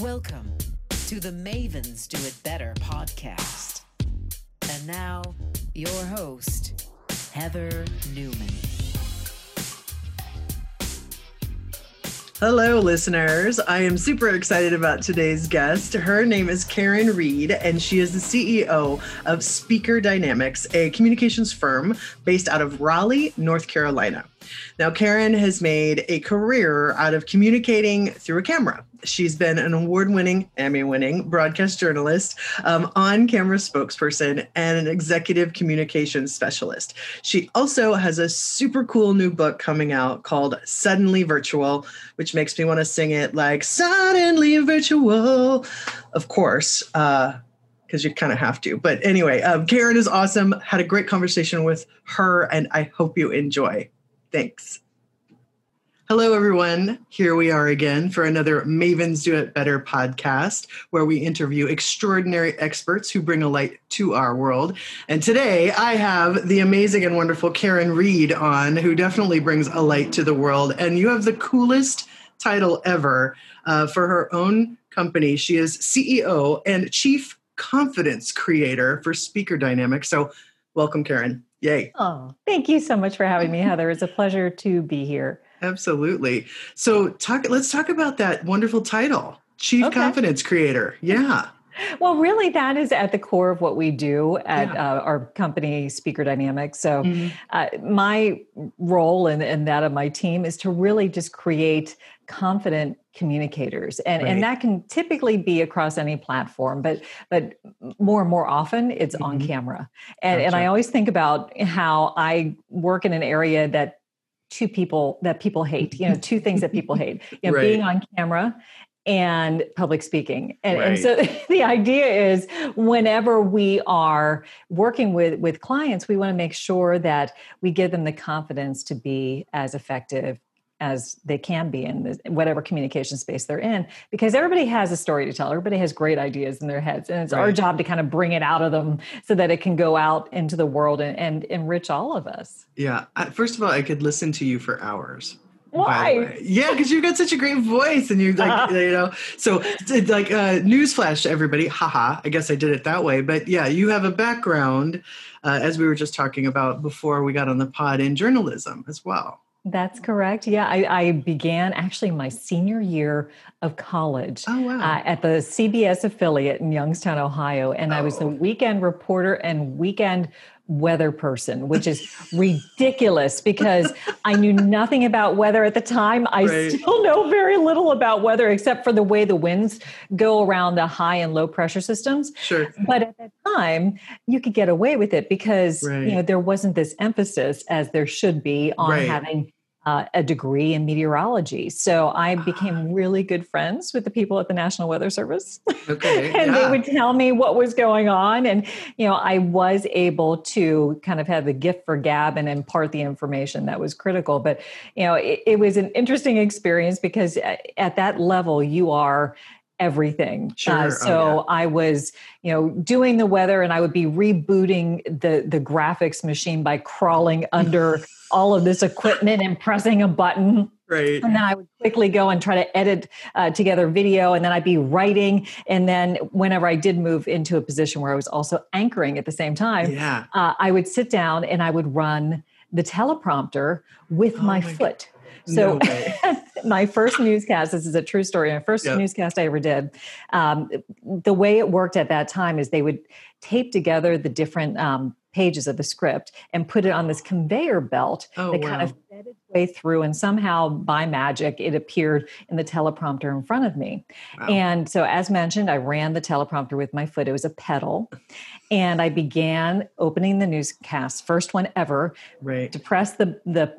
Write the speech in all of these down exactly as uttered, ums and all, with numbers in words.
Welcome to the Maven's Do It Better podcast. And now, your host, Heather Newman. Hello, listeners. I am super excited about today's guest. Her name is Karen Reed, and she is the C E O of Speaker Dynamics, a communications firm based out of Raleigh, North Carolina. Now, Karen has made a career out of communicating through a camera. She's been an award-winning, Emmy-winning broadcast journalist, um, on-camera spokesperson, and an executive communications specialist. She also has a super cool new book coming out called Suddenly Virtual, which makes me want to sing it like, Suddenly Virtual, of course, uh, because you kind of have to. But anyway, um, Karen is awesome. Had a great conversation with her, and I hope you enjoy. Thanks. Hello, everyone. Here we are again for another Maven's Do It Better podcast, where we interview extraordinary experts who bring a light to our world. And today I have the amazing and wonderful Karen Reed on, who definitely brings a light to the world. And you have the coolest title ever uh, for her own company. She is C E O and Chief Confidence Creator for Speaker Dynamics. So welcome, Karen. Yay. Oh, thank you so much for having me, Heather. It's a pleasure to be here. Absolutely. So talk, let's talk about that wonderful title, Chief okay. Confidence Creator. Yeah. Well, really, that is at the core of what we do at yeah. uh, our company, Speaker Dynamics. So mm-hmm. uh, my role and, and that of my team is to really just create confident communicators. And, right. and that can typically be across any platform, but but more and more often it's mm-hmm. on camera. And, gotcha. and I always think about how I work in an area that two people, that people hate, you know, two things that people hate, you know, right. being on camera and public speaking. And, right. and so the idea is whenever we are working with, with clients, we want to make sure that we give them the confidence to be as effective as they can be in this, whatever communication space they're in, because everybody has a story to tell. Everybody has great ideas in their heads. And it's right. our job to kind of bring it out of them so that it can go out into the world and, and enrich all of us. Yeah. First of all, I could listen to you for hours. Why? Yeah, because you've got such a great voice, and you're like, you know, so it's like uh, newsflash to everybody. Haha, I guess I did it that way. But yeah, you have a background, uh, as we were just talking about before we got on the pod, in journalism as well. That's correct. Yeah, I, I began actually my senior year of college oh, wow. uh, at the C B S affiliate in Youngstown, Ohio. And oh. I was the weekend reporter and weekend weather person, which is ridiculous because I knew nothing about weather at the time. I right. still know very little about weather except for the way the winds go around the high and low pressure systems. Sure. But at that time, you could get away with it because right. you know there wasn't this emphasis as there should be on right. having Uh, a degree in meteorology. So I became really good friends with the people at the National Weather Service. Okay, and yeah. they would tell me what was going on. And, you know, I was able to kind of have the gift for gab and impart the information that was critical. But, you know, it, it was an interesting experience because at, at that level, you are everything. Sure. Uh, so oh, yeah. I was, you know, doing the weather, and I would be rebooting the, the graphics machine by crawling under all of this equipment and pressing a button. Right. And then I would quickly go and try to edit uh, together video. And then I'd be writing. And then whenever I did move into a position where I was also anchoring at the same time, yeah. uh, I would sit down and I would run the teleprompter with oh, my, my foot. God. So no my first newscast, this is a true story, my first yep. newscast I ever did, um, the way it worked at that time is they would tape together the different um, pages of the script and put it on this conveyor belt oh, that wow. kind of fed its way through, and somehow by magic, it appeared in the teleprompter in front of me. Wow. And so as mentioned, I ran the teleprompter with my foot. It was a pedal. And I began opening the newscast, first one ever, right. to press the the...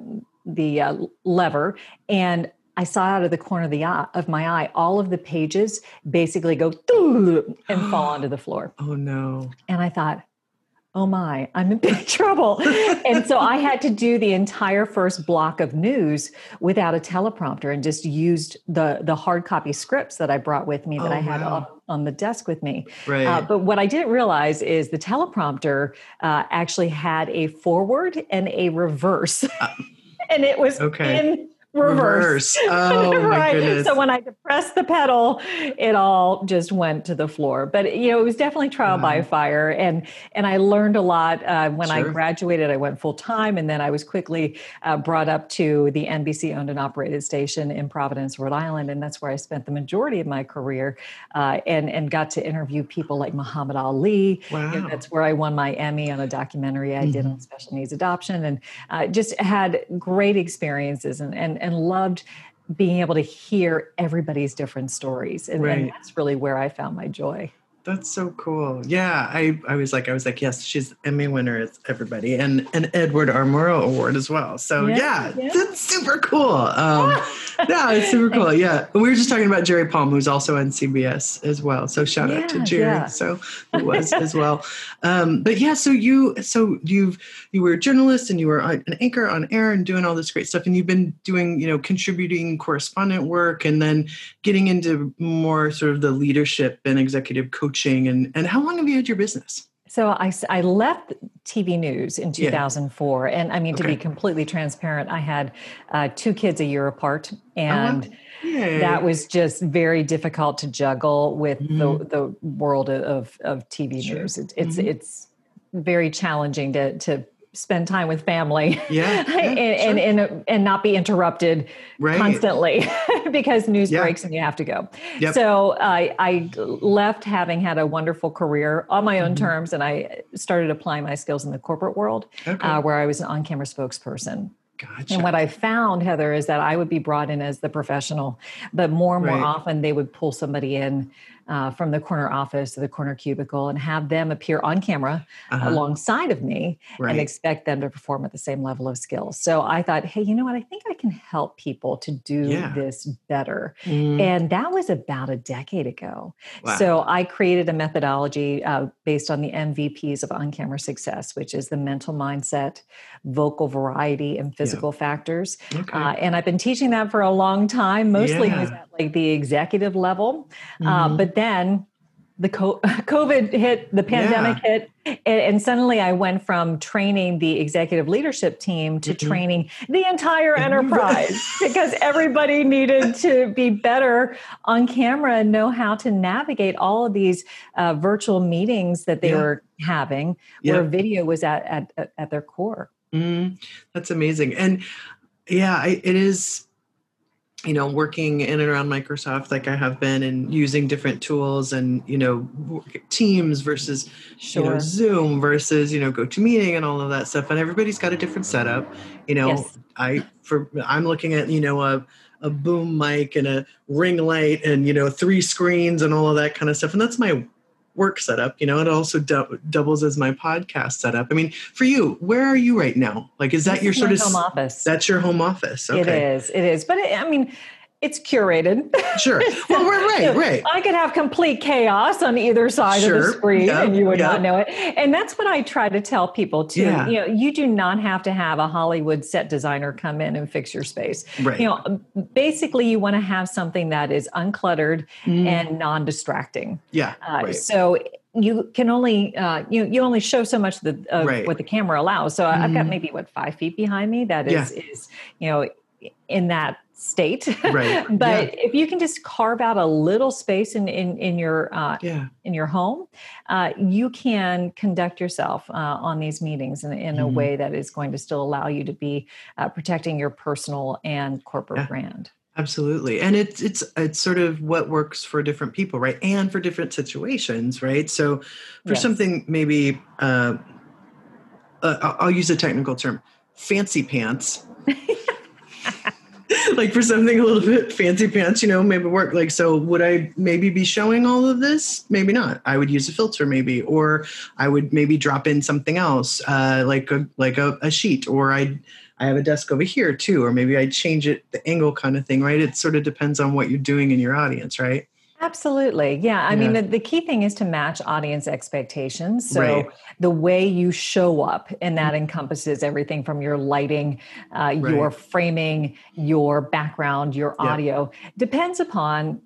the uh, lever, and I saw out of the corner of the eye, of my eye, all of the pages basically go and fall onto the floor. Oh no. And I thought, oh my, I'm in big trouble. And so I had to do the entire first block of news without a teleprompter and just used the, the hard copy scripts that I brought with me that oh, I had wow. on, on the desk with me. Right. Uh, but what I didn't realize is the teleprompter uh, actually had a forward and a reverse. Uh- And it was okay. in Reverse. Oh, right. My goodness. So when I depressed the pedal, it all just went to the floor. But, you know, it was definitely trial wow. by fire. And and I learned a lot. Uh, when sure. I graduated, I went full time. And then I was quickly uh, brought up to the N B C owned and operated station in Providence, Rhode Island. And that's where I spent the majority of my career uh, and, and got to interview people like Muhammad Ali. Wow. You know, that's where I won my Emmy on a documentary I mm-hmm. did on special needs adoption, and uh, just had great experiences and and and loved being able to hear everybody's different stories. And, right. and that's really where I found my joy. That's so cool. Yeah. I, I was like, I was like, yes, she's Emmy winner. It's everybody. And an Edward R. Murrow Award as well. So yeah, yeah, yeah. That's super cool. Um, yeah, it's super cool. Yeah. We were just talking about Jerry Palm, who's also on C B S as well. So shout yeah, out to Jerry. Yeah. So it was as well. Um, but yeah, so you, so you've, you were a journalist and you were an anchor on air and doing all this great stuff. And you've been doing, you know, contributing correspondent work and then getting into more sort of the leadership and executive coaching. And, and how long have you had your business? So I, I left T V news in two thousand four. Yeah. And I mean, okay. to be completely transparent, I had uh, two kids a year apart. And uh-huh. Yay. That was just very difficult to juggle with mm-hmm. the, the world of, of T V sure. news. It, it's, mm-hmm. it's very challenging to, to spend time with family yeah, yeah, and, sure. and, and, and not be interrupted right. constantly because news yeah. breaks and you have to go. Yep. So I, I left having had a wonderful career on my own mm-hmm. terms. And I started applying my skills in the corporate world okay. uh, where I was an on-camera spokesperson. Gotcha. And what I found, Heather, is that I would be brought in as the professional, but more and more right. often they would pull somebody in uh, from the corner office to the corner cubicle and have them appear on camera uh-huh. alongside of me right. and expect them to perform at the same level of skill. So I thought, hey, you know what? I think I can help people to do yeah. this better. Mm. And that was about a decade ago. Wow. So I created a methodology uh, based on the M V Ps of on-camera success, which is the mental mindset, vocal variety, and physical physical yeah. factors. Okay. Uh, and I've been teaching that for a long time, mostly yeah. at like the executive level. Mm-hmm. Uh, but then the co- COVID hit, the pandemic yeah. hit, and, and suddenly I went from training the executive leadership team to mm-hmm. training the entire enterprise because everybody needed to be better on camera and know how to navigate all of these uh, virtual meetings that they yeah. were having yeah. where video was at, at, at their core. Mm, that's amazing. And yeah, I, it is, you know, working in and around Microsoft, like I have been, and using different tools and, you know, Teams versus sure. you know, Zoom versus, you know, GoToMeeting and all of that stuff. And everybody's got a different setup. You know, yes. I, for, I'm looking at, you know, a, a boom mic and a ring light and, you know, three screens and all of that kind of stuff. And that's my work setup, you know, it also du- doubles as my podcast setup. I mean, for you, where are you right now? Like, is that this your is sort of home office? That's your home office. Okay. It is. It is. But it, I mean, it's curated. Sure. Well, we're right, right. I could have complete chaos on either side sure. of the screen yep. and you would yep. not know it. And that's what I try to tell people too. Yeah. You know, you do not have to have a Hollywood set designer come in and fix your space. Right. You know, basically you want to have something that is uncluttered mm. and non-distracting. Yeah. Uh, right. So you can only, uh, you you only show so much the, uh, right. what the camera allows. So mm. I've got maybe what, five feet behind me that is, yeah. is, you know, in that state. Right. But yeah. if you can just carve out a little space in, in, in your, uh, yeah. in your home, uh, you can conduct yourself, uh, on these meetings in, in mm. a way that is going to still allow you to be, uh, protecting your personal and corporate yeah. brand. Absolutely. And it's, it's, it's sort of what works for different people, right? And for different situations, right? So for yes. something maybe, uh, uh, I'll use a technical term, fancy pants, like for something a little bit fancy pants, you know, maybe work. Like, so would I maybe be showing all of this? Maybe not. I would use a filter maybe, or I would maybe drop in something else, uh, like a, like a, a sheet, or I, I have a desk over here too, or maybe I change it, the angle kind of thing, right? It sort of depends on what you're doing in your audience, right? Absolutely. Yeah. I yeah. mean, the, the key thing is to match audience expectations. So right. the way you show up, and that encompasses everything from your lighting, uh, right. your framing, your background, your audio, yep. depends upon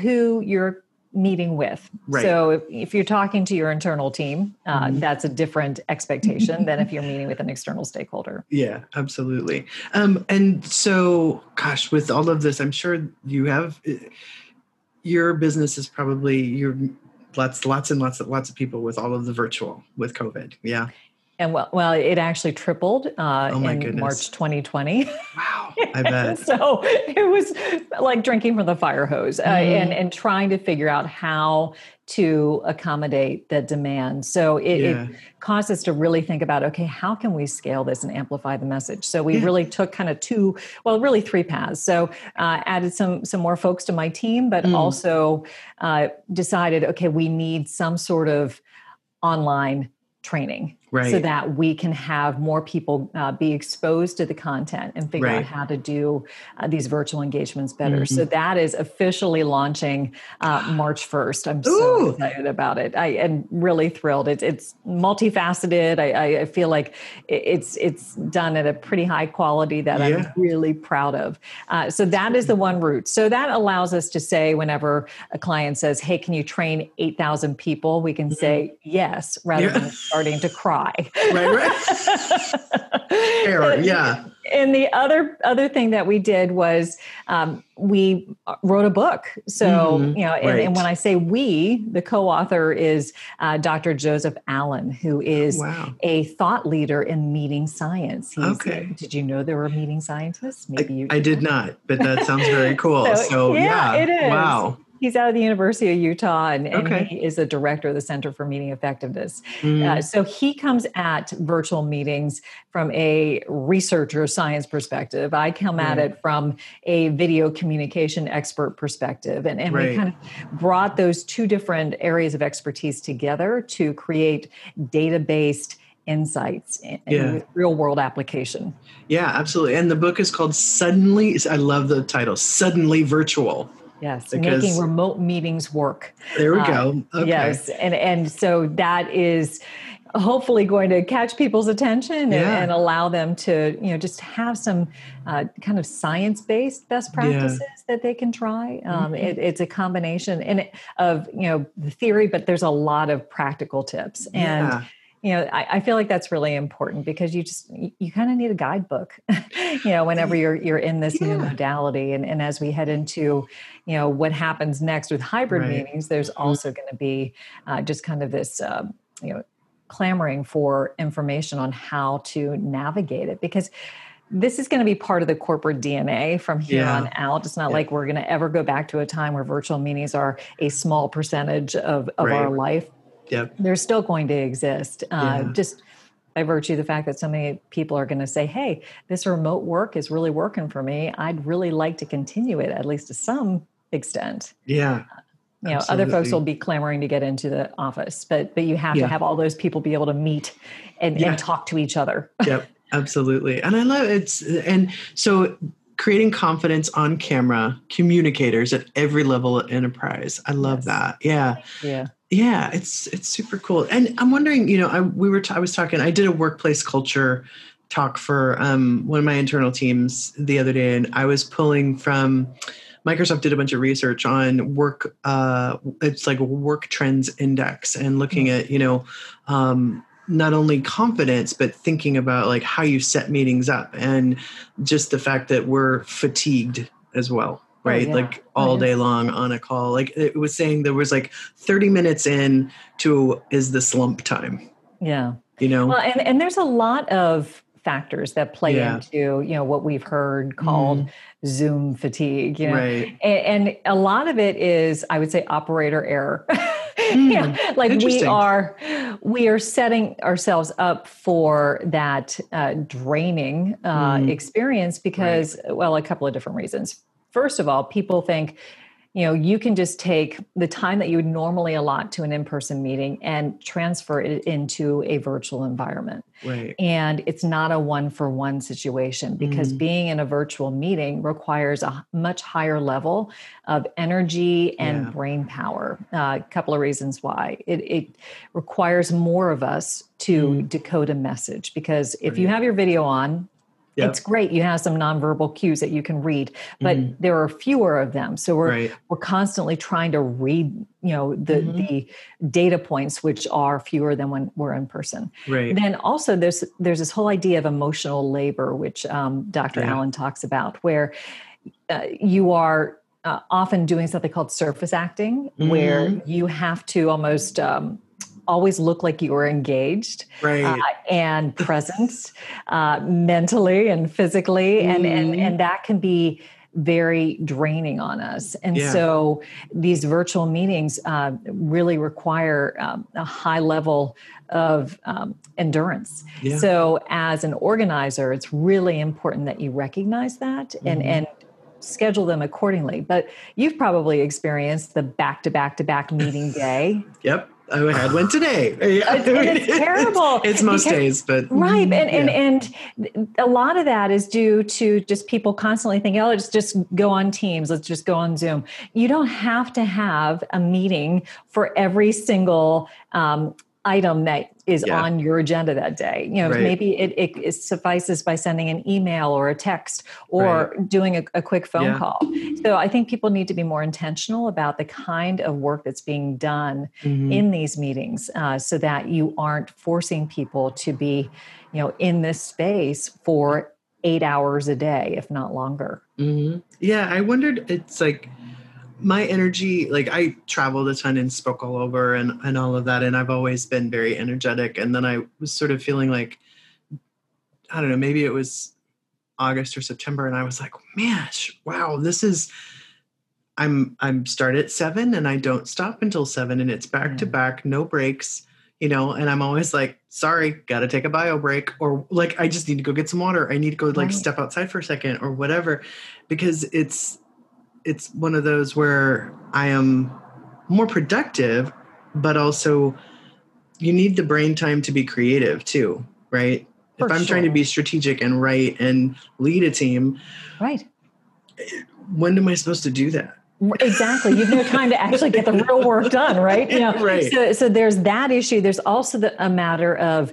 who your meeting with. Right. So if, if you're talking to your internal team, uh, mm-hmm. that's a different expectation than if you're meeting with an external stakeholder. Yeah, absolutely. Um, and so, gosh, with all of this, I'm sure you have, your business is probably, you're lots, lots and lots, lots of people with all of the virtual with COVID. Yeah. And well, well, it actually tripled uh, oh in goodness. March twenty twenty. Wow, I bet. So it was like drinking from the fire hose, mm-hmm. uh, and, and trying to figure out how to accommodate the demand. So it, yeah. it caused us to really think about, okay, how can we scale this and amplify the message? So we yeah. really took kind of two, well, really three paths. So uh, added some some more folks to my team, but mm. also uh, decided, okay, we need some sort of online training. Right. So that we can have more people uh, be exposed to the content and figure right. out how to do uh, these virtual engagements better. Mm-hmm. So that is officially launching uh, March first. I'm so Ooh. excited about it. I am really thrilled. It, it's multifaceted. I, I feel like it's it's done at a pretty high quality that yeah. I'm really proud of. Uh, so that is the one route. So that allows us to say whenever a client says, hey, can you train eight thousand people? We can mm-hmm. say yes, rather yeah. than starting to cry. Right, right. Error, yeah. And the other other thing that we did was um, we wrote a book. So, mm-hmm, you know, and, right. and when I say we, the co-author is uh, Doctor Joseph Allen, who is wow. a thought leader in meeting science. He's, okay. Did you know there were meeting scientists? Maybe I, you I did not, but that sounds very cool. so, so, yeah, yeah. It is. Wow. He's out of the University of Utah, and, and okay. he is the director of the Center for Meeting Effectiveness. Mm. Uh, so he comes at virtual meetings from a researcher science perspective. I come right. at it from a video communication expert perspective. And, and right. we kind of brought those two different areas of expertise together to create data-based insights and yeah. real world application. Yeah, absolutely. And the book is called Suddenly, I love the title, Suddenly Virtual. Yes, because making remote meetings work. There we go. Okay. Yes, and and so that is hopefully going to catch people's attention and, yeah. and allow them to, you know, just have some uh, kind of science-based best practices yeah. that they can try. Um, mm-hmm. it, it's a combination and of, you know, the theory, but there's a lot of practical tips and. Yeah. You know, I, I feel like that's really important because you just, you, you kind of need a guidebook, you know, whenever you're you're in this yeah. new modality. And, and as we head into, you know, what happens next with hybrid right. meetings, there's also going to be uh, just kind of this, uh, you know, clamoring for information on how to navigate it because this is going to be part of the corporate D N A from here yeah. on out. It's not yeah. like we're going to ever go back to a time where virtual meetings are a small percentage of, of right. our life. Yep. They're still going to exist, uh, yeah. just by virtue of the fact that so many people are going to say, hey, this remote work is really working for me. I'd really like to continue it, at least to some extent. Yeah. Uh, you know, absolutely. Other folks will be clamoring to get into the office, but but you have yeah. to have all those people be able to meet and, yeah. and talk to each other. Yep, absolutely. And I love it. And so creating confidence on camera, communicators at every level of enterprise. I love yes. that. Yeah. Yeah. Yeah, it's it's super cool, and I'm wondering, you know, I we were t- I was talking, I did a workplace culture talk for um, one of my internal teams the other day, and I was pulling from Microsoft did a bunch of research on work, uh, it's like a work trends index, and looking at, you know, um, not only confidence but thinking about like how you set meetings up, and just the fact that we're fatigued as well. Right. Oh, yeah. Like all oh, yeah. day long on a call. Like it was saying there was like thirty minutes in to is the slump time. Yeah. You know, well, and, and there's a lot of factors that play yeah. into, you know, what we've heard called mm. Zoom fatigue. You know? Right. And, and a lot of it is, I would say, operator error. Mm. yeah. Like we are, we are setting ourselves up for that uh, draining uh, mm. experience because, right. well, a couple of different reasons. First of all, people think, you know, you can just take the time that you would normally allot to an in-person meeting and transfer it into a virtual environment. Right. And it's not a one-for-one situation because mm. being in a virtual meeting requires a much higher level of energy and yeah. brain power. A uh, couple of reasons why. It, it requires more of us to mm. decode a message because if right. you have your video on, Yep. It's great. You have some nonverbal cues that you can read, but mm-hmm. there are fewer of them. So we're right. we're constantly trying to read, you know, the, mm-hmm. the data points, which are fewer than when we're in person. Right. Then also there's there's this whole idea of emotional labor, which um, Doctor Yeah. Allen talks about, where uh, you are uh, often doing something called surface acting, mm-hmm. where you have to almost um, always look like you were engaged right. uh, and present uh, mentally and physically. Mm. And, and, and that can be very draining on us. And yeah. so these virtual meetings uh, really require um, a high level of um, endurance. Yeah. So as an organizer, it's really important that you recognize that mm-hmm. and, and schedule them accordingly. But you've probably experienced the back to back to back meeting day. Yep. I had one today. Yeah. It's, it's terrible. It's, it's most because, days, but. Right. And, yeah. and and a lot of that is due to just people constantly thinking, oh, let's just go on Teams. Let's just go on Zoom. You don't have to have a meeting for every single um, item that is yeah. on your agenda that day. You know, right. maybe it, it, it suffices by sending an email or a text or right. doing a, a quick phone yeah. call. So I think people need to be more intentional about the kind of work that's being done mm-hmm. in these meetings uh, so that you aren't forcing people to be, you know, in this space for eight hours a day, if not longer. Mm-hmm. Yeah. I wondered, it's like, my energy, like I traveled a ton and spoke all over and, and all of that. And I've always been very energetic. And then I was sort of feeling like, I don't know, maybe it was August or September. And I was like, man, wow, this is, I'm, I'm start at seven and I don't stop until seven and it's back mm-hmm. to back, no breaks, you know? And I'm always like, sorry, got to take a bio break or like, I just need to go get some water. I need to go like right. step outside for a second or whatever, because it's, it's one of those where I am more productive, but also you need the brain time to be creative too, right? For if I'm sure. trying to be strategic and write and lead a team, right? When am I supposed to do that? Exactly. You've no time to actually get the real work done, right? You know, right. So, so there's that issue. There's also the, a matter of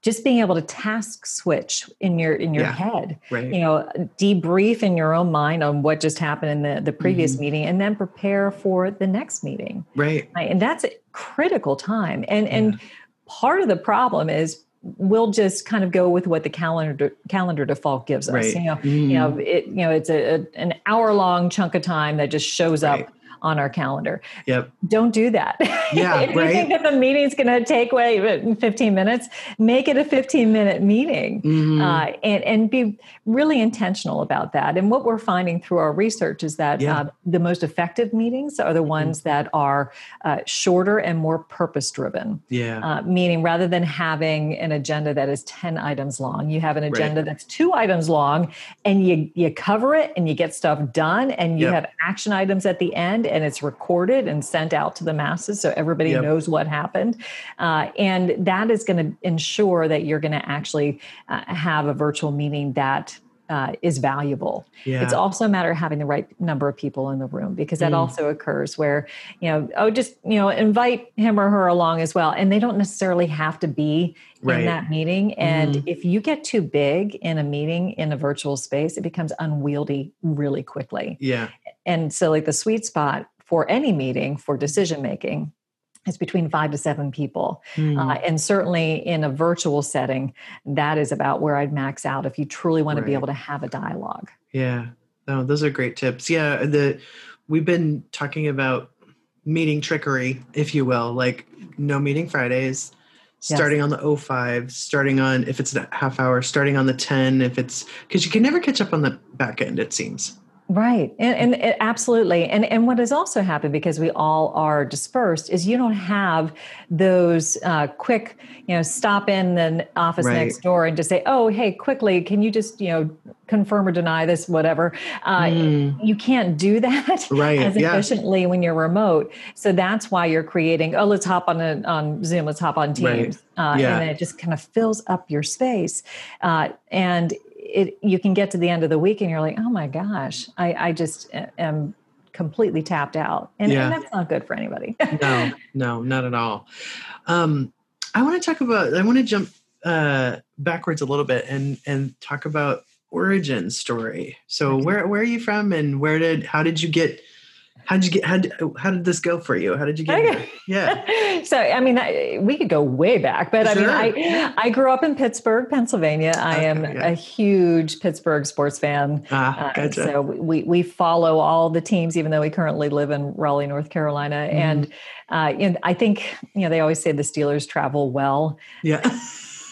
just being able to task switch in your in your yeah, head, right. you know, debrief in your own mind on what just happened in the, the previous mm-hmm. meeting and then prepare for the next meeting. Right. right? And that's a critical time. And yeah. and part of the problem is we'll just kind of go with what the calendar calendar default gives us. Right. You know, mm. you know, it, you know, it's a, a an hour long chunk of time that just shows right. up on our calendar. Yep. Don't do that. Yeah, if you right? think that the meeting's going to take away fifteen minutes, make it a fifteen minute meeting mm-hmm. uh, and, and be really intentional about that. And what we're finding through our research is that yeah. uh, the most effective meetings are the ones mm-hmm. that are uh, shorter and more purpose driven. Yeah. Uh, meaning rather than having an agenda that is ten items long, you have an agenda right. that's two items long and you, you cover it and you get stuff done and you yep. have action items at the end. And it's recorded and sent out to the masses so everybody yep. knows what happened. Uh, and that is going to ensure that you're going to actually uh, have a virtual meeting that uh, is valuable. Yeah. It's also a matter of having the right number of people in the room because that mm. also occurs where, you know, oh, just, you know, invite him or her along as well. And they don't necessarily have to be right. in that meeting. And mm. if you get too big in a meeting in a virtual space, it becomes unwieldy really quickly. Yeah. And so like the sweet spot for any meeting for decision-making is between five to seven people. Mm. Uh, and certainly in a virtual setting, that is about where I'd max out if you truly want right. to be able to have a dialogue. Yeah, no, those are great tips. Yeah, the we've been talking about meeting trickery, if you will, like no meeting Fridays, starting yes. on the oh five, starting on, if it's a half hour, starting on the ten, if it's, because you can never catch up on the back end, it seems. Right. And, and it, absolutely. And and what has also happened because we all are dispersed is you don't have those uh, quick, you know, stop in the office right. next door and just say, oh, hey, quickly, can you just, you know, confirm or deny this, whatever. Uh, mm. You can't do that right. as efficiently yeah. when you're remote. So that's why you're creating, oh, let's hop on a, on Zoom, let's hop on Teams. Right. Uh, yeah. And then it just kind of fills up your space. Uh, and It, you can get to the end of the week and you're like, oh my gosh, I, I just am completely tapped out. And, yeah. and that's not good for anybody. no, no, not at all. Um, I want to talk about, I want to jump uh, backwards a little bit and, and talk about origin story. So where where are you from, and where did how did you get how did you get how did, how did this go for you? How did you get okay. here? Yeah. So I mean, I, we could go way back, but sure. I mean, I I grew up in Pittsburgh, Pennsylvania. I okay, am yeah. a huge Pittsburgh sports fan. Ah, gotcha. Uh, so we we follow all the teams, even though we currently live in Raleigh, North Carolina, mm-hmm. and uh, you know, I think you know they always say the Steelers travel well. Yeah.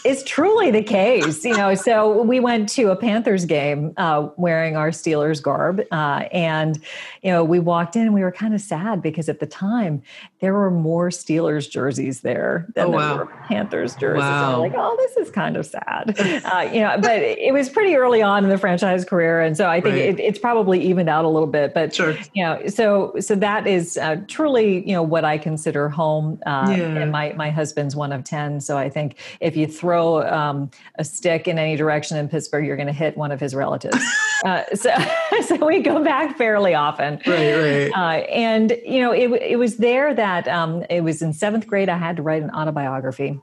It's truly the case, you know, so we went to a Panthers game uh, wearing our Steelers garb uh, and, you know, we walked in and we were kind of sad because at the time there were more Steelers jerseys there than oh, wow. there were Panthers jerseys. Wow. So I'm like, oh, this is kind of sad, uh, you know, but it was pretty early on in the franchise career. And so I think right. it, it's probably evened out a little bit, but, sure. you know, so, so that is uh, truly, you know, what I consider home. Uh, yeah. And my, my husband's one of ten. So I think if you throw Um, a stick in any direction in Pittsburgh, you're going to hit one of his relatives. Uh, so, so we go back fairly often. Right, right. Uh, and you know, it it was there that um, it was in seventh grade. I had to write an autobiography.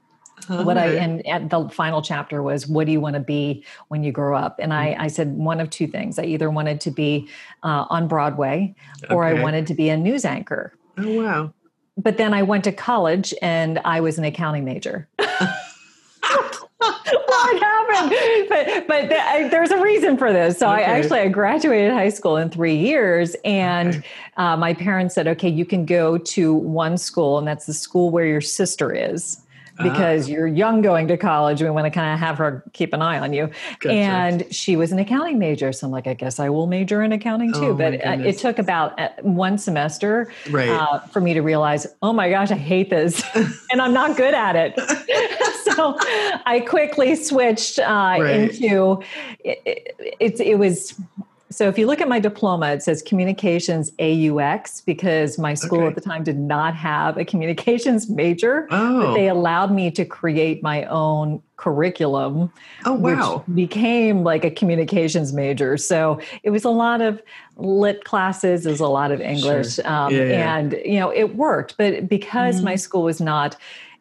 All what right. I and at the final chapter was, what do you want to be when you grow up? And I, I said one of two things. I either wanted to be uh, on Broadway, or okay. I wanted to be a news anchor. Oh wow! But then I went to college, and I was an accounting major. What happened? But but th- I, there's a reason for this. So okay. I actually I graduated high school in three years, and okay. uh, my parents said, okay, you can go to one school, and that's the school where your sister is, because uh-huh. you're young going to college. We want to kind of have her keep an eye on you. Gotcha. And she was an accounting major. So I'm like, I guess I will major in accounting too. Oh, but it took about one semester right. uh, for me to realize, oh my gosh, I hate this and I'm not good at it. So I quickly switched uh, right. into, it, it, it, it was... So if you look at my diploma, it says communications A U X, because my school okay. at the time did not have a communications major. Oh. But they allowed me to create my own curriculum. Oh, wow. Which became like a communications major. So it was a lot of lit classes, it was a lot of English. Sure. Um, yeah, yeah. And, you know, it worked. But because mm. my school was not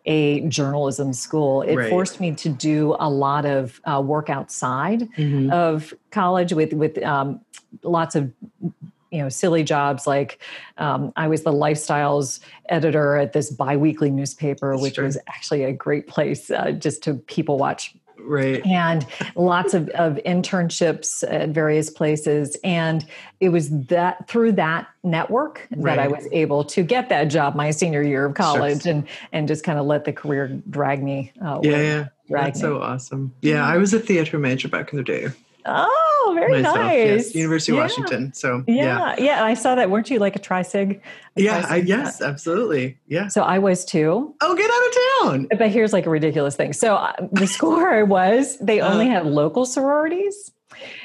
a journalism school, it right. forced me to do a lot of uh, work outside mm-hmm. of college with with um, lots of you know silly jobs. Like um, I was the lifestyles editor at this biweekly newspaper, which sure. was actually a great place uh, just to people watch. Right. And lots of, of internships at various places. And it was that through that network right. that I was able to get that job my senior year of college sure. and, and just kind of let the career drag me. Uh, yeah. yeah. Drag That's me. So awesome. Yeah. I was a theater major back in the day. Oh, very myself. Nice. Yes. University of yeah. Washington. So yeah. yeah. Yeah. I saw that. Weren't you like a Tri-Sig? A yeah. Tri-Sig I, yes, that? Absolutely. Yeah. So I was too. Oh, get out of town. But here's like a ridiculous thing. So uh, the score was they only uh, had local sororities.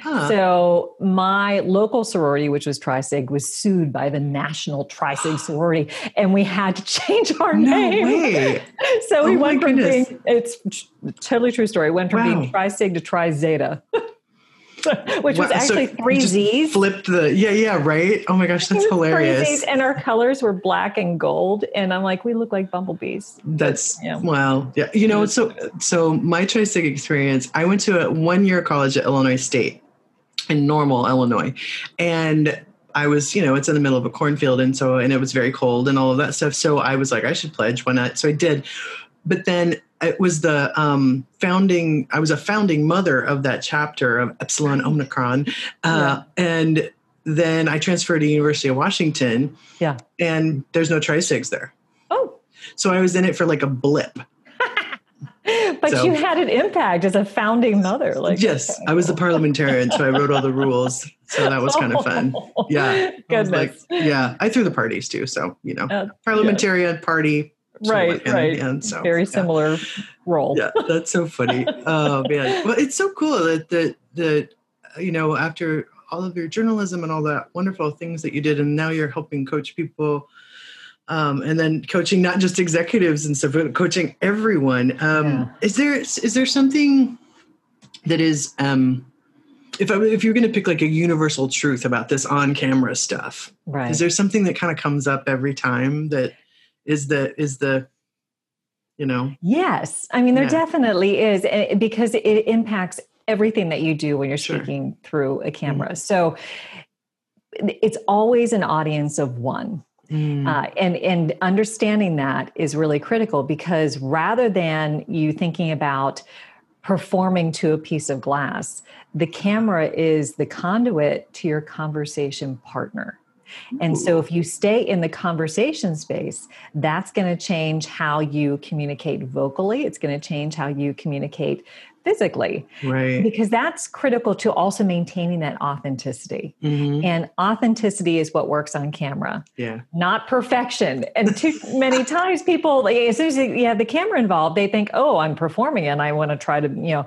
Huh. So my local sorority, which was Tri-Sig, was sued by the national Tri-Sig sorority, and we had to change our no name. Way. So we oh went from goodness. being, it's totally true story, went from wow. being Tri-Sig to Tri-Zeta. Which wow. was actually so three Z's. Flipped the yeah yeah right. Oh my gosh, that's hilarious. Three Z's, and our colors were black and gold, and I'm like, we look like bumblebees. That's yeah. wow. Yeah, you know. So so my Tri-Sig experience. I went to a one year college at Illinois State in Normal, Illinois, and I was, you know, it's in the middle of a cornfield, and so and it was very cold and all of that stuff. So I was like, I should pledge. Why not? So I did, but then. It was the um, founding, I was a founding mother of that chapter of Epsilon Omicron. Uh, yeah. And then I transferred to University of Washington. Yeah. And there's no Tri-Sigs there. Oh. So I was in it for like a blip. But so, you had an impact as a founding mother. Like yes, I was the parliamentarian, so I wrote all the rules. So that was kind of fun. Yeah. Goodness. I like, yeah. I threw the parties too. So, you know, uh, parliamentarian yeah. party. Right, so, right. And, and so, Very yeah. similar role. Yeah, that's so funny. Oh man, well, it's so cool that that that you know after all of your journalism and all that wonderful things that you did, and now you're helping coach people, um, and then coaching not just executives and stuff, but coaching everyone. Um, yeah. Is there is there something that is um, if I, if you're going to pick like a universal truth about this on camera stuff? Right. Is there something that kind of comes up every time that Is the, is the, you know? Yes. I mean, there yeah. definitely is, because it impacts everything that you do when you're speaking sure. through a camera. Mm-hmm. So it's always an audience of one. Mm. Uh, and, and understanding that is really critical, because rather than you thinking about performing to a piece of glass, the camera is the conduit to your conversation partner. And Ooh. So if you stay in the conversation space, that's going to change how you communicate vocally. It's going to change how you communicate physically, right? Because that's critical to also maintaining that authenticity. Mm-hmm. And authenticity is what works on camera, yeah. not perfection. And too many times people, as soon as you have the camera involved, they think, oh, I'm performing and I want to try to, you know,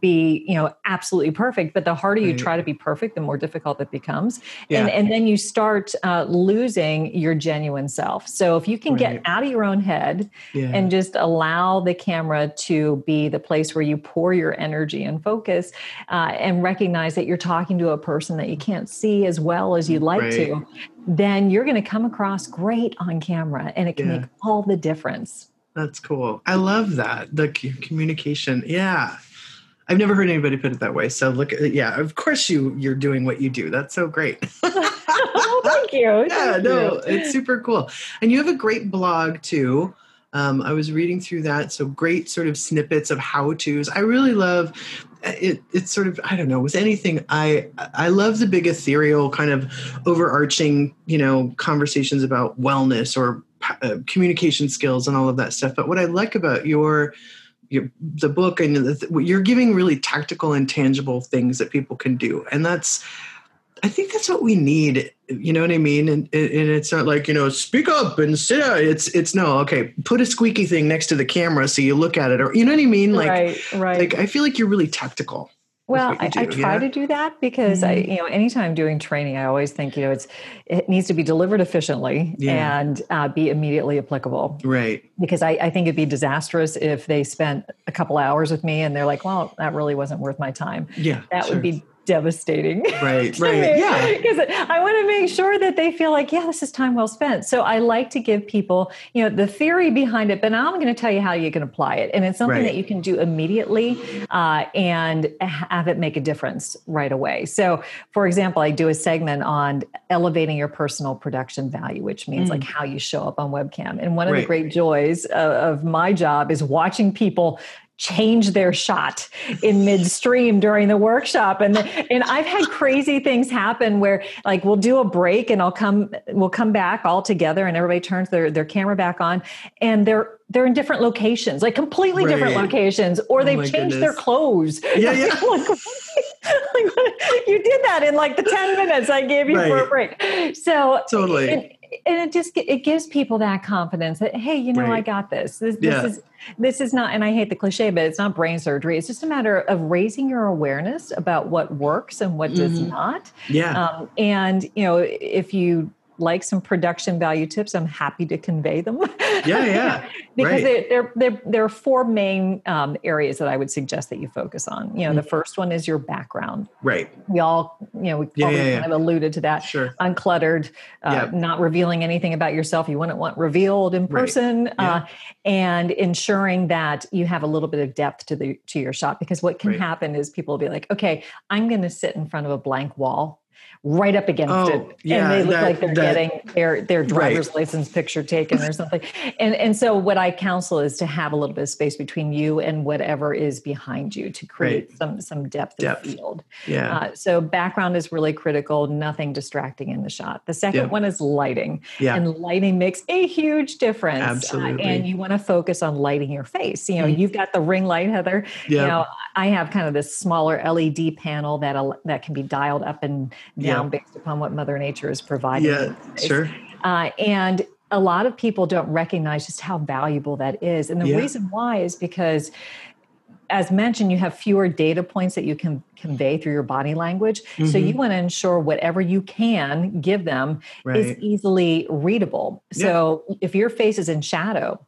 be, you know, absolutely perfect. But the harder right. you try to be perfect, the more difficult it becomes. Yeah. And, and then you start uh, losing your genuine self. So if you can right. get out of your own head yeah. and just allow the camera to be the place where you pour your energy and focus, uh, and recognize that you're talking to a person that you can't see as well as you'd like right. to, then you're going to come across great on camera, and it can yeah. make all the difference. That's cool. I love that. The communication. Yeah. I've never heard anybody put it that way. So look, at, yeah, of course you, you're doing what you do. That's so great. Oh, thank you. Yeah, thank no, you. It's super cool. And you have a great blog too. Um, I was reading through that. So great sort of snippets of how-tos. I really love it. It's sort of, I don't know, with anything, I, I love the big ethereal kind of overarching, you know, conversations about wellness or uh, communication skills and all of that stuff. But what I like about your, your the book and the, you're giving really tactical and tangible things that people can do. And that's, I think that's what we need. You know what I mean? And, and it's not like, you know, speak up and sit down. It's, it's no, okay, put a squeaky thing next to the camera so you look at it, or, you know what I mean? Like, right, right. like I feel like you're really tactical. Well, I, do, I try yeah? to do that because mm-hmm. I, you know, anytime doing training, I always think, you know, it's, it needs to be delivered efficiently yeah. and uh, be immediately applicable. Right. Because I, I think it'd be disastrous if they spent a couple hours with me and they're like, well, that really wasn't worth my time. Yeah. That sure. would be devastating. Right, right. Yeah. Because I want to make sure that they feel like, yeah, this is time well spent. So I like to give people, you know, the theory behind it, but now I'm going to tell you how you can apply it. And it's something right. that you can do immediately uh, and have it make a difference right away. So for example, I do a segment on elevating your personal production value, which means mm. like how you show up on webcam. And one of right. the great joys of, of my job is watching people change their shot in midstream during the workshop. And, the, and I've had crazy things happen where like, we'll do a break and I'll come, we'll come back all together and everybody turns their, their camera back on, and they're, they're in different locations, like completely right. different locations, or oh they've changed goodness. Their clothes. Yeah, yeah. Like, you did that in like the ten minutes I gave you right. for a break. So totally. And, and it just, it gives people that confidence that, hey, you know, right. I got this, this, this yeah. is, this is not, and I hate the cliche, but it's not brain surgery. It's just a matter of raising your awareness about what works and what does mm-hmm. not. Yeah. Um, and you know, if you like some production value tips, I'm happy to convey them. Yeah, yeah. Because right. there, there, there are four main um, areas that I would suggest that you focus on. You know, mm-hmm. the first one is your background. Right. We all, you know, we yeah, already yeah, kind yeah. of alluded to that. Sure. Uncluttered, uh, yep. not revealing anything about yourself you wouldn't want revealed in person, right. yeah. uh, and ensuring that you have a little bit of depth to the to your shot. Because what can right. happen is people will be like, okay, I'm going to sit in front of a blank wall. Right up against oh, it. Yeah, and they look that, like they're that, getting their, their driver's right. license picture taken or something. And and so what I counsel is to have a little bit of space between you and whatever is behind you to create right. some, some depth, depth of field. Yeah. Uh, so background is really critical, nothing distracting in the shot. The second yeah. one is lighting. Yeah. And lighting makes a huge difference. Absolutely. Uh, and you want to focus on lighting your face. You know, mm-hmm. you've got the ring light, Heather. Yeah. You know, I have kind of this smaller L E D panel that, uh, that can be dialed up and down yeah. based upon what Mother Nature is providing. Yeah, sure. Uh, and a lot of people don't recognize just how valuable that is. And the yeah. reason why is because, as mentioned, you have fewer data points that you can convey through your body language. Mm-hmm. So you want to ensure whatever you can give them right. is easily readable. Yeah. So if your face is in shadow,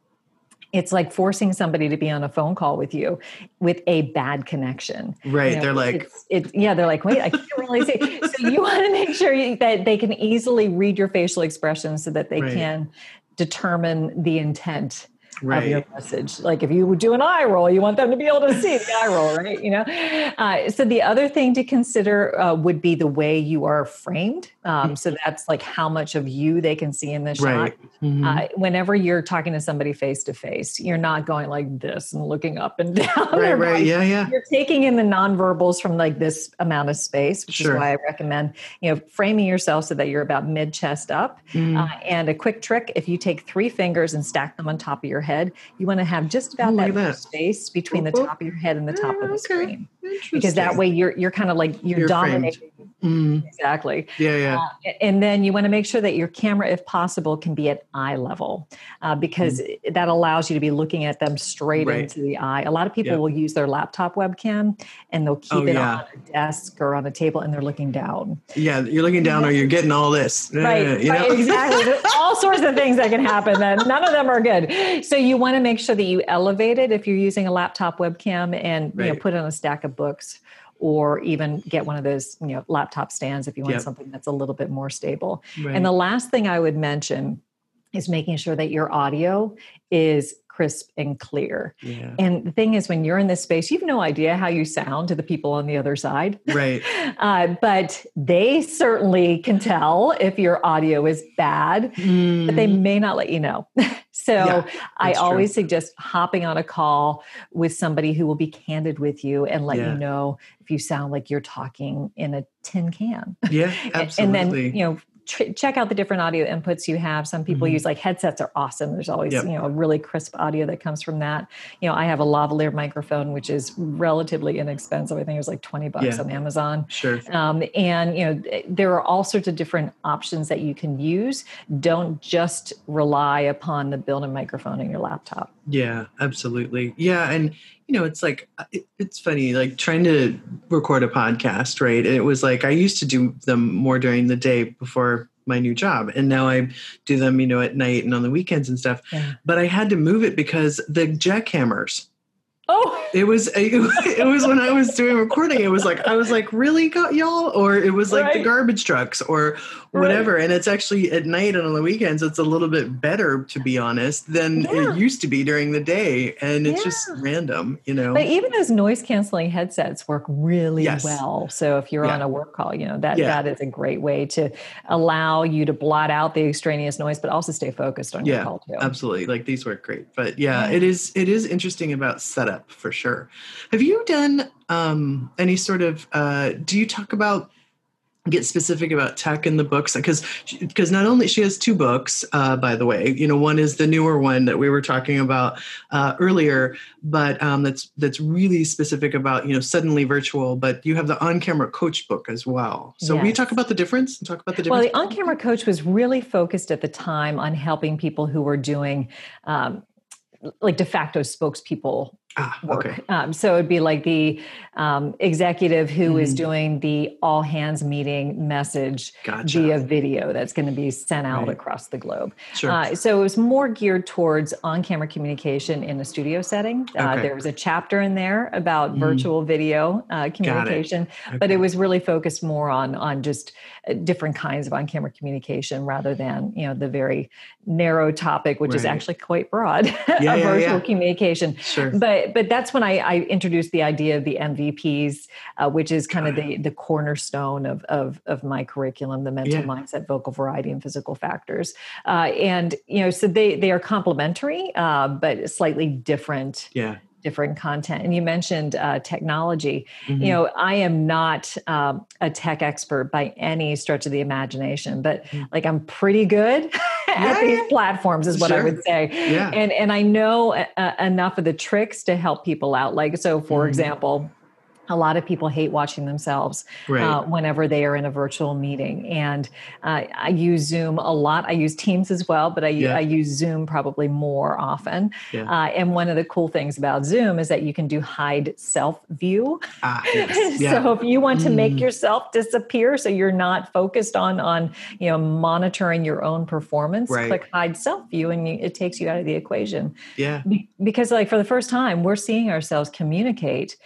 it's like forcing somebody to be on a phone call with you with a bad connection. Right. You know, they're like, it's, it's, yeah, they're like, wait, I can't really see. So you want to make sure you, that they can easily read your facial expressions so that they right. can determine the intent right. of your message. Like if you do an eye roll, you want them to be able to see the eye roll, right? You know. Uh, so the other thing to consider uh, would be the way you are framed. Um, so that's like how much of you they can see in the shot. Right. Mm-hmm. Uh, whenever you're talking to somebody face to face, you're not going like this and looking up and down. Right. Right. Not, yeah. Yeah. You're taking in the nonverbals from like this amount of space, which sure. is why I recommend you know framing yourself so that you're about mid chest up. Mm. Uh, and a quick trick: if you take three fingers and stack them on top of your head, you want to have just about oh, that, that space between oh, the top of your head and the top oh, of the screen, okay. because that way you're you're kind of like you're, you're dominating. Mm. Exactly. Yeah, yeah. Uh, and then you want to make sure that your camera, if possible, can be at eye level, uh, because mm. that allows you to be looking at them straight right. into the eye. A lot of people yeah. will use their laptop webcam and they'll keep oh, it yeah. on a desk or on a table, and they're looking down. Yeah, you're looking down, yeah. or you're getting all this. Right. Uh, you right know? Exactly. There's all sorts of things that can happen. That none of them are good. So you want to make sure that you elevate it if you're using a laptop webcam, and right. you know, put it on a stack of books. Or even get one of those, you know, laptop stands if you want yep. something that's a little bit more stable. Right. And the last thing I would mention is making sure that your audio is crisp and clear. Yeah. And the thing is, when you're in this space, you have no idea how you sound to the people on the other side. Right. uh, but they certainly can tell if your audio is bad, mm. but they may not let you know. So yeah, I always true. suggest hopping on a call with somebody who will be candid with you and let yeah. you know if you sound like you're talking in a tin can. Yeah, absolutely. And then, you know, tr- check out the different audio inputs you have. Some people mm-hmm. use like headsets are awesome. There's always, yep. you know, a really crisp audio that comes from that. You know, I have a lavalier microphone, which is relatively inexpensive. I think it was like twenty bucks yeah. on Amazon. Sure. Um, and, you know, there are all sorts of different options that you can use. Don't just rely upon the built-in microphone in your laptop. Yeah, absolutely. Yeah. And, you know, it's like, it, it's funny, like trying to record a podcast, right? And it was like, I used to do them more during the day before my new job. And now I do them, you know, at night and on the weekends and stuff. Yeah. But I had to move it because the jackhammers. Oh, it was, it was when I was doing recording, it was like, I was like, really got y'all? Or it was like right. the garbage trucks or whatever. Right. And it's actually at night and on the weekends, it's a little bit better, to be honest, than yeah. it used to be during the day. And it's yeah. just random, you know. But even those noise canceling headsets work really yes. well. So if you're yeah. on a work call, you know, that, yeah. that is a great way to allow you to blot out the extraneous noise, but also stay focused on yeah, your call too. Absolutely. Like these work great, but yeah, it is, it is interesting about setup. For sure. Have you done um, any sort of, uh, do you talk about, get specific about tech in the books? Because because not only, she has two books, uh, by the way, you know, one is the newer one that we were talking about uh, earlier, but um, that's that's really specific about, you know, Suddenly Virtual, but you have the on-camera coach book as well. So yes. will you talk about the difference and talk about the difference? Well, the on-camera coach was really focused at the time on helping people who were doing um, like de facto spokespeople Ah, work. Okay. Um, so it'd be like the um, executive who mm. is doing the all hands meeting message gotcha. via video that's going to be sent out right. across the globe. Sure. Uh, so it was more geared towards on-camera communication in a studio setting. Uh, okay. There was a chapter in there about mm. virtual video uh, communication, okay. but it was really focused more on on just different kinds of on-camera communication rather than you know the very narrow topic, which right. is actually quite broad, yeah, of yeah, virtual yeah. communication. Sure. But But that's when I, I introduced the idea of the M V Ps, uh, which is kind of the, the cornerstone of, of, of my curriculum, the mental yeah. mindset, vocal variety, and physical factors. Uh, and, you know, so they, they are complementary, uh, but slightly different. Yeah. different content. And you mentioned uh, technology. Mm-hmm. You know, I am not um, a tech expert by any stretch of the imagination, but mm-hmm. like I'm pretty good yeah. at these platforms is what sure. I would say. Yeah. And, and I know uh, enough of the tricks to help people out. Like, so for mm-hmm. example, a lot of people hate watching themselves right. uh, whenever they are in a virtual meeting. And uh, I use Zoom a lot. I use Teams as well, but I, yeah. I use Zoom probably more often. Yeah. Uh, and one of the cool things about Zoom is that you can do hide self view. Ah, yes. yeah. So if you want to make mm. yourself disappear, so you're not focused on, on you know monitoring your own performance, right. click hide self view and you, it takes you out of the equation. Yeah. Be- because like for the first time, we're seeing ourselves communicate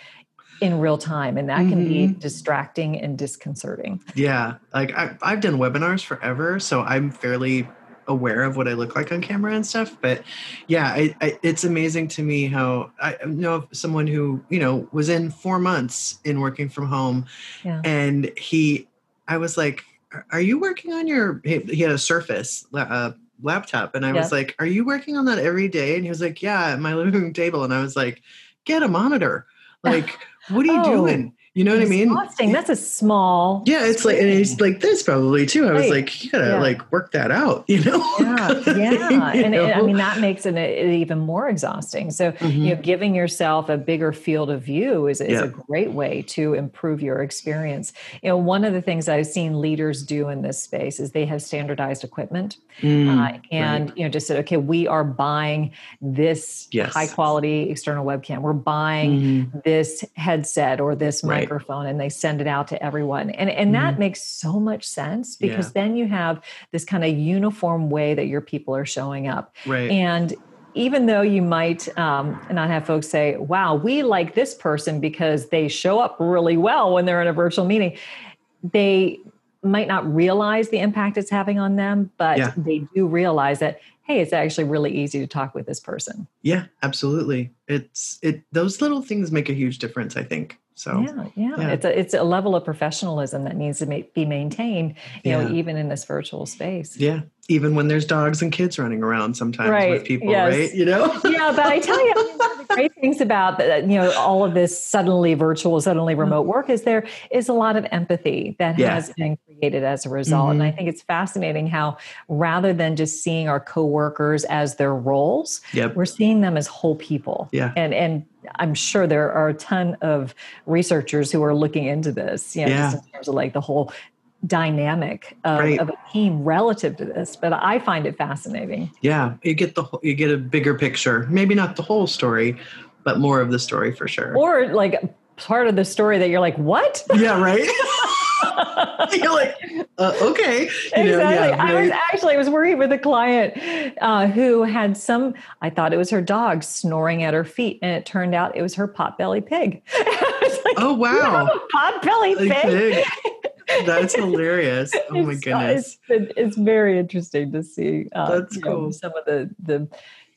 in real time. And that can mm-hmm. be distracting and disconcerting. Yeah. Like I, I've done webinars forever, so I'm fairly aware of what I look like on camera and stuff. But yeah, I, I, it's amazing to me how I know of someone who, you know, was in four months in working from home. Yeah. And he, I was like, are you working on your, he had a Surface uh, laptop. And I yeah. was like, are you working on that every day? And he was like, yeah, at my living room table. And I was like, get a monitor. Like, what are you oh. doing? You know what it's I mean? Exhausting. That's a small. Yeah, it's screen. Like, and it's like this probably too. I right. was like, you gotta yeah. like work that out, you know? Yeah, yeah. you and know? It, I mean, that makes it, it even more exhausting. So, mm-hmm. you know, giving yourself a bigger field of view is, is yeah. a great way to improve your experience. You know, one of the things I've seen leaders do in this space is they have standardized equipment, mm, uh, and right. you know, just said, okay, we are buying this yes. high quality external webcam. We're buying mm. this headset or this right. microphone, and they send it out to everyone. And, and that mm-hmm. makes so much sense, because yeah. then you have this kind of uniform way that your people are showing up. Right. And even though you might um, not have folks say, wow, we like this person because they show up really well when they're in a virtual meeting, they might not realize the impact it's having on them, but yeah. they do realize that, hey, it's actually really easy to talk with this person. Yeah, absolutely. It's it. Those little things make a huge difference, I think. So yeah, yeah, yeah. It's a, it's a level of professionalism that needs to ma- be maintained, you yeah. know, even in this virtual space. Yeah. Even when there's dogs and kids running around sometimes right. with people, yes. right? You know? Yeah, but I tell you, I mean, one of the great things about, you know, all of this suddenly virtual, suddenly remote work is there is a lot of empathy that yeah. has been created as a result. Mm-hmm. And I think it's fascinating how rather than just seeing our coworkers as their roles, yep. we're seeing them as whole people. Yeah. And, and I'm sure there are a ton of researchers who are looking into this, you know, yeah. just in terms of like the whole dynamic of, right. of a team relative to this, but I find it fascinating. Yeah, you get the you get a bigger picture, maybe not the whole story, but more of the story for sure. Or like part of the story that you're like, what? Yeah, right. You're like, uh, okay. You exactly. know, yeah, I right. was actually, I was working with a client uh, who had some, I thought it was her dog snoring at her feet, and it turned out it was her potbelly pig. I was like, oh, wow. Potbelly pig. pig. That's hilarious. Oh, my goodness. It's, it's very interesting to see uh, That's cool. know, some of the, the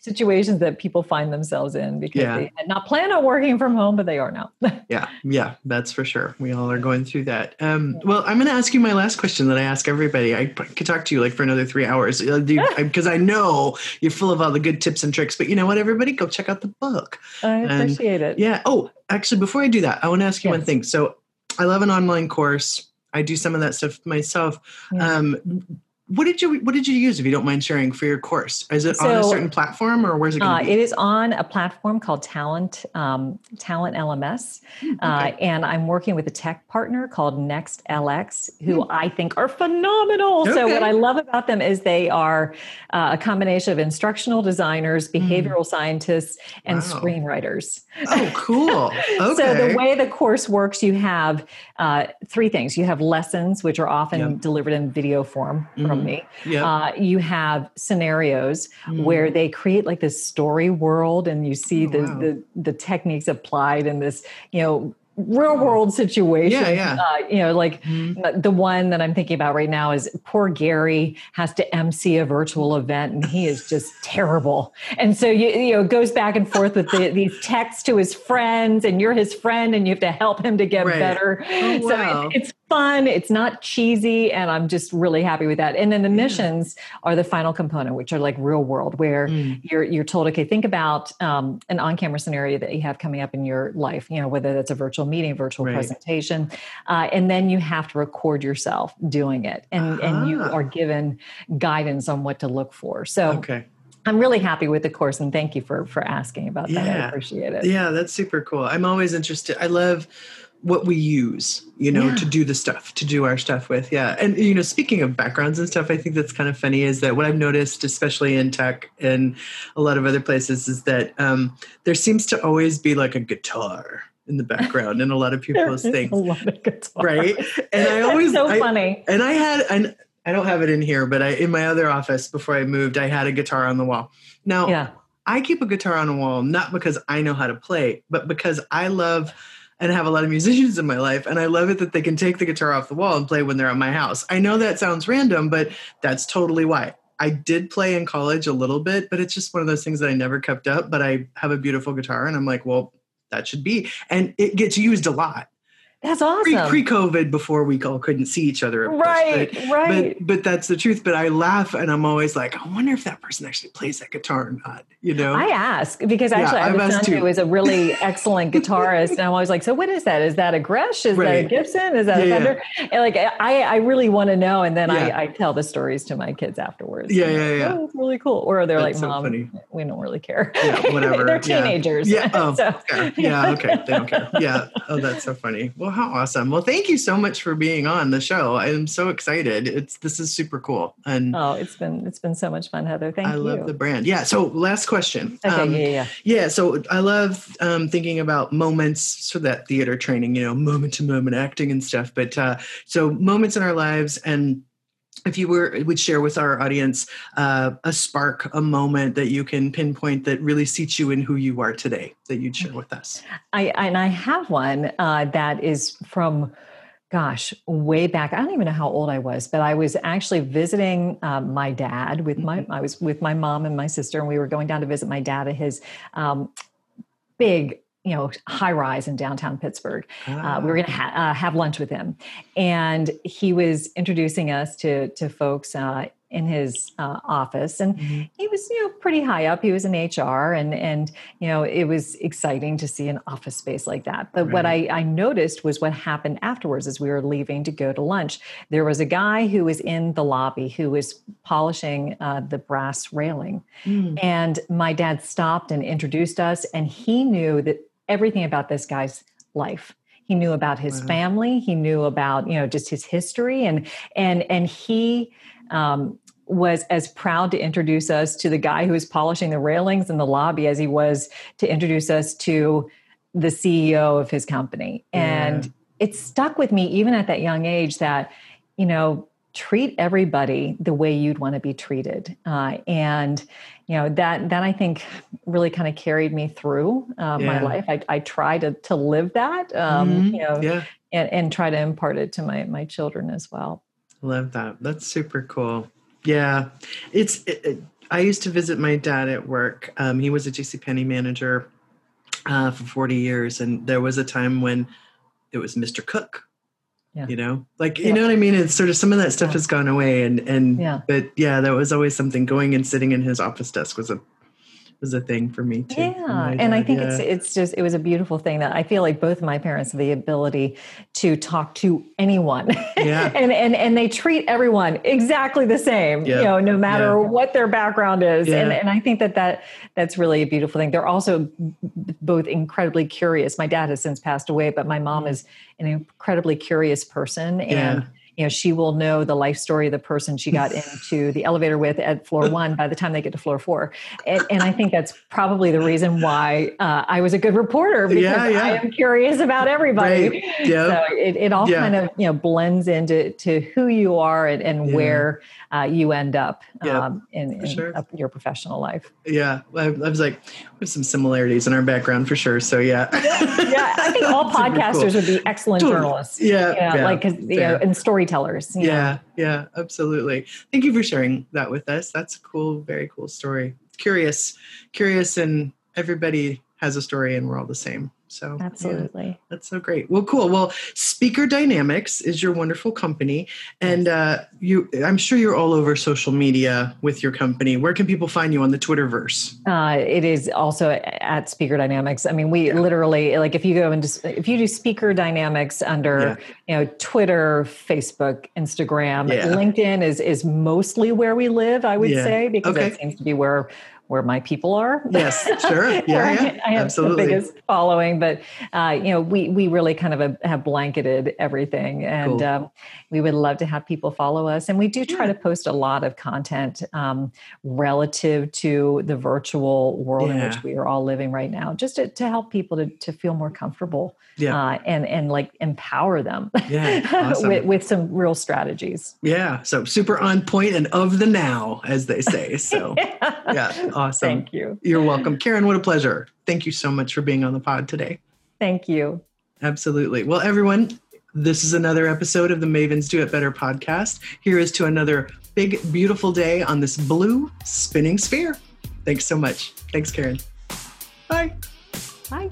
situations that people find themselves in because yeah. they had not planned on working from home, but they are now. yeah. Yeah, that's for sure. We all are going through that. Um, well, I'm going to ask you my last question that I ask everybody. I could talk to you like for another three hours because I know you're full of all the good tips and tricks, but you know what, everybody go check out the book. I appreciate and, it. Yeah. Oh, actually, before I do that, I want to ask you yes. one thing. So I love an online course. I do some of that stuff myself. Yeah. Um, What did you What did you use, if you don't mind sharing, for your course? Is it so, on a certain platform, or where's it going to uh, be? It is on a platform called Talent um, Talent L M S, mm, okay. uh, and I'm working with a tech partner called NextLX, who mm. I think are phenomenal. Okay. So what I love about them is they are uh, a combination of instructional designers, behavioral mm. scientists, and wow. screenwriters. Oh, cool! Okay. So the way the course works, you have uh, three things. You have lessons, which are often yep. delivered in video form. Mm. From me. Yep. Uh, you have scenarios mm. where they create like this story world, and you see oh, the, wow. the the techniques applied in this, you know, real world situation. Yeah, yeah. Uh, you know, like mm-hmm. the one that I'm thinking about right now is poor Gary has to emcee a virtual event, and he is just terrible. And so, you, you know, it goes back and forth with the, these texts to his friends, and you're his friend and you have to help him to get right. better. Oh, wow. So it, it's fun. It's not cheesy. And I'm just really happy with that. And then the yeah. missions are the final component, which are like real world, where mm. you're, you're told, okay, think about um, an on-camera scenario that you have coming up in your life, you know, whether that's a virtual meeting, virtual right. presentation. Uh, and then you have to record yourself doing it. And, uh-huh. and you are given guidance on what to look for. So okay. I'm really happy with the course, and thank you for, for asking about that. Yeah. I appreciate it. Yeah, that's super cool. I'm always interested. I love what we use, you know, yeah. to do the stuff, to do our stuff with. Yeah. And, you know, speaking of backgrounds and stuff, I think that's kind of funny is that what I've noticed, especially in tech and a lot of other places, is that um, there seems to always be like a guitar in the background in a lot of people's things. A lot of guitar. Right. And I always, that's so I, funny. And I had, an, I don't have it in here, but I, in my other office before I moved, I had a guitar on the wall. Now yeah. I keep a guitar on a wall, not because I know how to play, but because I love and have a lot of musicians in my life. And I love it that they can take the guitar off the wall and play when they're at my house. I know that sounds random, but that's totally why. I did play in college a little bit, but it's just one of those things that I never kept up. But I have a beautiful guitar, and I'm like, well, that should be. And it gets used a lot. That's awesome. Pre, pre-COVID, before we all couldn't see each other. Right, course, but, right. But, but that's the truth. But I laugh, and I'm always like, I wonder if that person actually plays that guitar or not, you know? I ask, because actually yeah, I have a son who is a really excellent guitarist, and I'm always like, so what is that? Is that a Gresh? Is right. that a Gibson? Is that yeah, a Fender? Yeah. And like, I, I really want to know, and then yeah. I, I tell the stories to my kids afterwards. Yeah, yeah, yeah. Like, oh, it's really cool. Or they're that's like, so Mom, funny. We don't really care. Yeah, whatever. They're teenagers. Yeah, yeah. Oh, so. Okay. Yeah, okay. They don't care. Yeah. Oh, that's so funny. Well, how awesome. Well, thank you so much for being on the show. I am so excited. It's this is super cool. And oh, it's been it's been so much fun, Heather. Thank I you. I love the brand. Yeah. So last question. Okay, um, yeah, yeah. Yeah. So I love um, thinking about moments for that theater training, you know, moment to moment acting and stuff. But uh, so moments in our lives, and if you were would share with our audience uh, a spark, a moment that you can pinpoint that really seats you in who you are today, that you'd share with us. I and I have one uh, that is from, gosh, way back. I don't even know how old I was, but I was actually visiting uh, my dad with my I was with my mom and my sister, and we were going down to visit my dad at his um, big. you know, high rise in downtown Pittsburgh. Oh. Uh, we were going to ha- uh, have lunch with him. And he was introducing us to, to folks uh, in his uh, office. And mm-hmm. he was, you know, pretty high up. He was in H R, and, and, you know, it was exciting to see an office space like that. But right. what I, I noticed was what happened afterwards as we were leaving to go to lunch. There was a guy who was in the lobby who was polishing uh, the brass railing. Mm. And my dad stopped and introduced us. And he knew that everything about this guy's life. He knew about his wow. family. He knew about, you know, just his history. And, and, and he um, was as proud to introduce us to the guy who was polishing the railings in the lobby as he was to introduce us to the C E O of his company. Yeah. And it stuck with me even at that young age that, you know, treat everybody the way you'd want to be treated. Uh, and, you know, that, that I think really kind of carried me through uh, yeah. my life. I, I try to, to live that, um, mm-hmm. you know, yeah. and, and try to impart it to my, my children as well. Love that. That's super cool. Yeah. It's, it, it, I used to visit my dad at work. Um, he was a JCPenney manager uh, for forty years. And there was a time when it was Mister Cook. Yeah. You know, like, you yeah. know what I mean? It's sort of some of that stuff yeah. has gone away. And, and, yeah. but yeah, that was always something. Going and sitting in his office desk was a, was a thing for me too. Yeah. And I think yeah. it's, it's just, it was a beautiful thing that I feel like both of my parents have the ability to talk to anyone yeah. and, and, and they treat everyone exactly the same, yeah. you know, no matter yeah. what their background is. Yeah. And, and I think that, that that's really a beautiful thing. They're also both incredibly curious. My dad has since passed away, but my mom is an incredibly curious person. And, yeah. you know, she will know the life story of the person she got into the elevator with at floor one by the time they get to floor four. And, and I think that's probably the reason why uh, I was a good reporter, because yeah, yeah. I am curious about everybody. Right. Yep. So it, it all yeah. kind of, you know, blends into to who you are and, and yeah. where uh, you end up yep. um, in, in sure. uh, your professional life. Yeah. I, I was like, there's some similarities in our background for sure. So yeah. yeah, yeah. I think all podcasters cool. would be excellent totally. journalists. Yeah. You know, yeah. Like, cause, you know, and story Tellers, yeah, know. yeah, absolutely. Thank you for sharing that with us. That's a cool, very cool story. Curious, curious, and everybody has a story, and we're all the same. So absolutely, yeah, that's so great. Well, cool. Well, Speaker Dynamics is your wonderful company, and uh, you. I'm sure you're all over social media with your company. Where can people find you on the Twitterverse? Uh, it is also at Speaker Dynamics. I mean, we yeah. literally, like, if you go and just, if you do Speaker Dynamics under yeah. you know Twitter, Facebook, Instagram, yeah. LinkedIn is is mostly where we live. I would yeah. say because okay. that seems to be where. where my people are. Yes, sure. Yeah, yeah, I have absolutely. the biggest following, but uh, you know, we we really kind of a, have blanketed everything, and cool. um, we would love to have people follow us. And we do try yeah. to post a lot of content um, relative to the virtual world yeah. in which we are all living right now, just to, to help people to, to feel more comfortable yeah. uh, and, and like empower them yeah, awesome. with, with some real strategies. Yeah. So super on point and of the now, as they say. So yeah. yeah. Awesome. Thank you. You're welcome. Karen, what a pleasure. Thank you so much for being on the pod today. Thank you. Absolutely. Well, everyone, this is another episode of the Mavens Do It Better podcast. Here is to another big, beautiful day on this blue spinning sphere. Thanks so much. Thanks, Karen. Bye. Bye.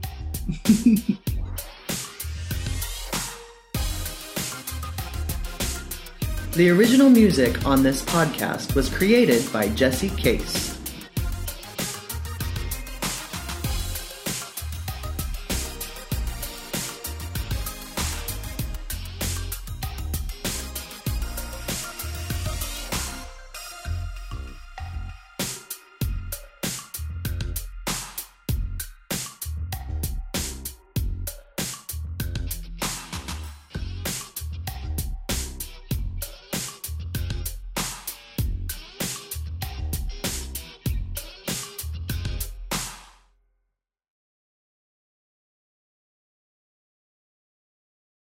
The original music on this podcast was created by Jesse Case.